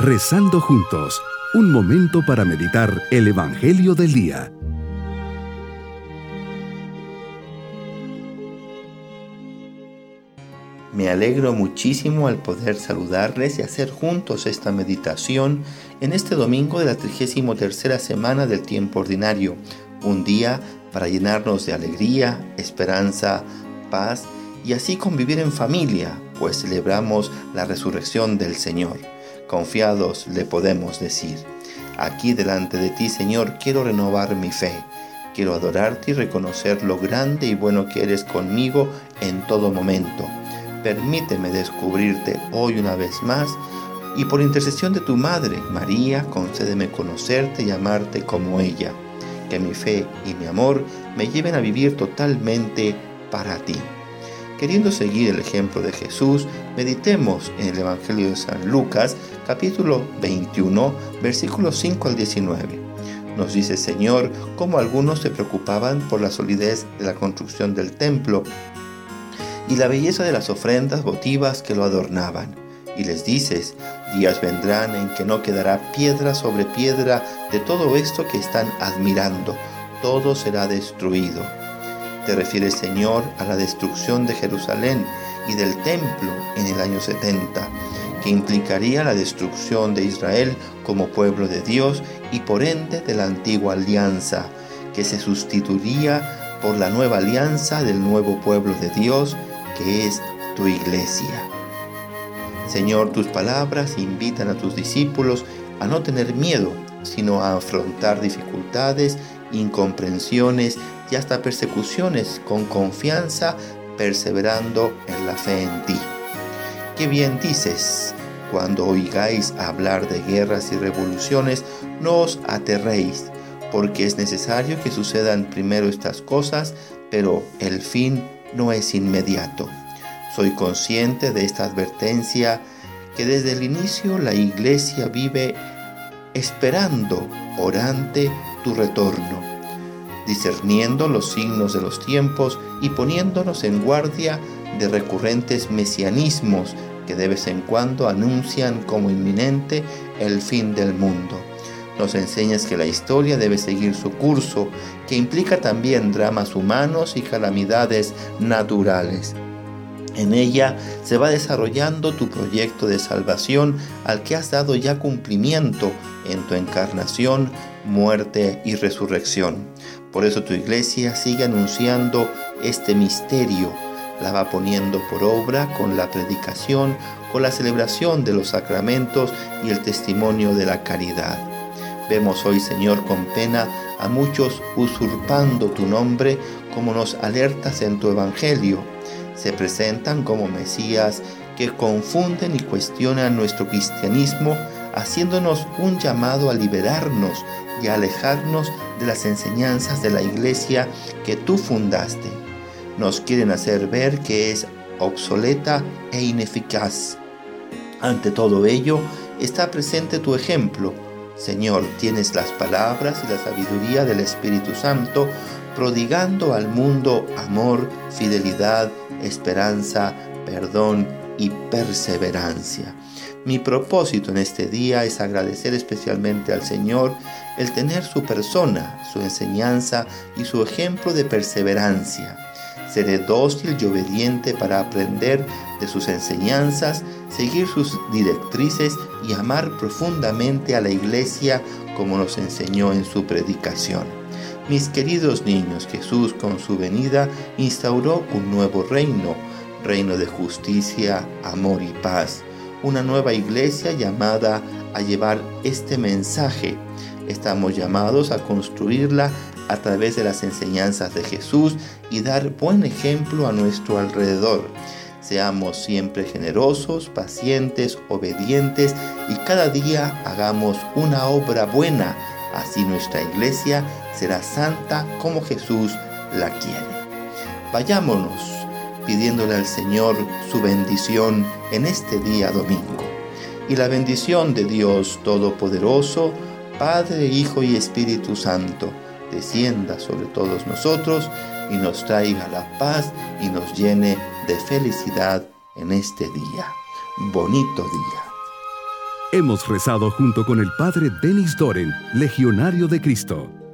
Rezando Juntos, un momento para meditar el Evangelio del Día. Me alegro muchísimo al poder saludarles y hacer juntos esta meditación en este domingo de la 33ª semana del tiempo ordinario, un día para llenarnos de alegría, esperanza, paz y así convivir en familia, pues celebramos la resurrección del Señor. Confiados le podemos decir: aquí delante de ti, Señor, quiero renovar mi fe. Quiero adorarte y reconocer lo grande y bueno que eres conmigo en todo momento. Permíteme descubrirte hoy una vez más y por intercesión de tu Madre, María, concédeme conocerte y amarte como ella. Que mi fe y mi amor me lleven a vivir totalmente para ti. Queriendo seguir el ejemplo de Jesús, meditemos en el Evangelio de San Lucas, capítulo 21, versículos 5 al 19. Nos dice el Señor cómo algunos se preocupaban por la solidez de la construcción del templo y la belleza de las ofrendas votivas que lo adornaban. Y les dices: días vendrán en que no quedará piedra sobre piedra de todo esto que están admirando. Todo será destruido. Se refiere, Señor, a la destrucción de Jerusalén y del templo en el año 70, que implicaría la destrucción de Israel como pueblo de Dios y por ende de la antigua alianza, que se sustituiría por la nueva alianza del nuevo pueblo de Dios, que es tu iglesia. Señor, tus palabras invitan a tus discípulos a no tener miedo, sino a afrontar dificultades, incomprensiones y hasta persecuciones con confianza, perseverando en la fe en ti. Qué bien dices: cuando oigáis hablar de guerras y revoluciones, no os aterréis, porque es necesario que sucedan primero estas cosas, pero el fin no es inmediato. Soy consciente de esta advertencia que desde el inicio la Iglesia vive esperando, orante, tu retorno, discerniendo los signos de los tiempos y poniéndonos en guardia de recurrentes mesianismos que de vez en cuando anuncian como inminente el fin del mundo. Nos enseñas que la historia debe seguir su curso, que implica también dramas humanos y calamidades naturales. En ella se va desarrollando tu proyecto de salvación, al que has dado ya cumplimiento en tu encarnación, muerte y resurrección. Por eso tu Iglesia sigue anunciando este misterio, la va poniendo por obra con la predicación, con la celebración de los sacramentos y el testimonio de la caridad. Vemos hoy, Señor, con pena a muchos usurpando tu nombre, como nos alertas en tu Evangelio. Se presentan como mesías que confunden y cuestionan nuestro cristianismo, haciéndonos un llamado a liberarnos y a alejarnos de las enseñanzas de la Iglesia que tú fundaste. Nos quieren hacer ver que es obsoleta e ineficaz. Ante todo ello está presente tu ejemplo. Señor, tienes las palabras y la sabiduría del Espíritu Santo, prodigando al mundo amor, fidelidad, esperanza, perdón y perseverancia. Mi propósito en este día es agradecer especialmente al Señor el tener su persona, su enseñanza y su ejemplo de perseverancia. Seré dócil y obediente para aprender de sus enseñanzas, seguir sus directrices y amar profundamente a la Iglesia como nos enseñó en su predicación. Mis queridos niños, Jesús con su venida instauró un nuevo reino, reino de justicia, amor y paz. Una nueva Iglesia llamada a llevar este mensaje. Estamos llamados a construirla a través de las enseñanzas de Jesús y dar buen ejemplo a nuestro alrededor. Seamos siempre generosos, pacientes, obedientes y cada día hagamos una obra buena. Así nuestra Iglesia será santa como Jesús la quiere. Vayámonos pidiéndole al Señor su bendición en este día domingo. Y la bendición de Dios Todopoderoso, Padre, Hijo y Espíritu Santo, descienda sobre todos nosotros y nos traiga la paz y nos llene de felicidad en este día. Bonito día. Hemos rezado junto con el Padre Denis Doren, Legionario de Cristo.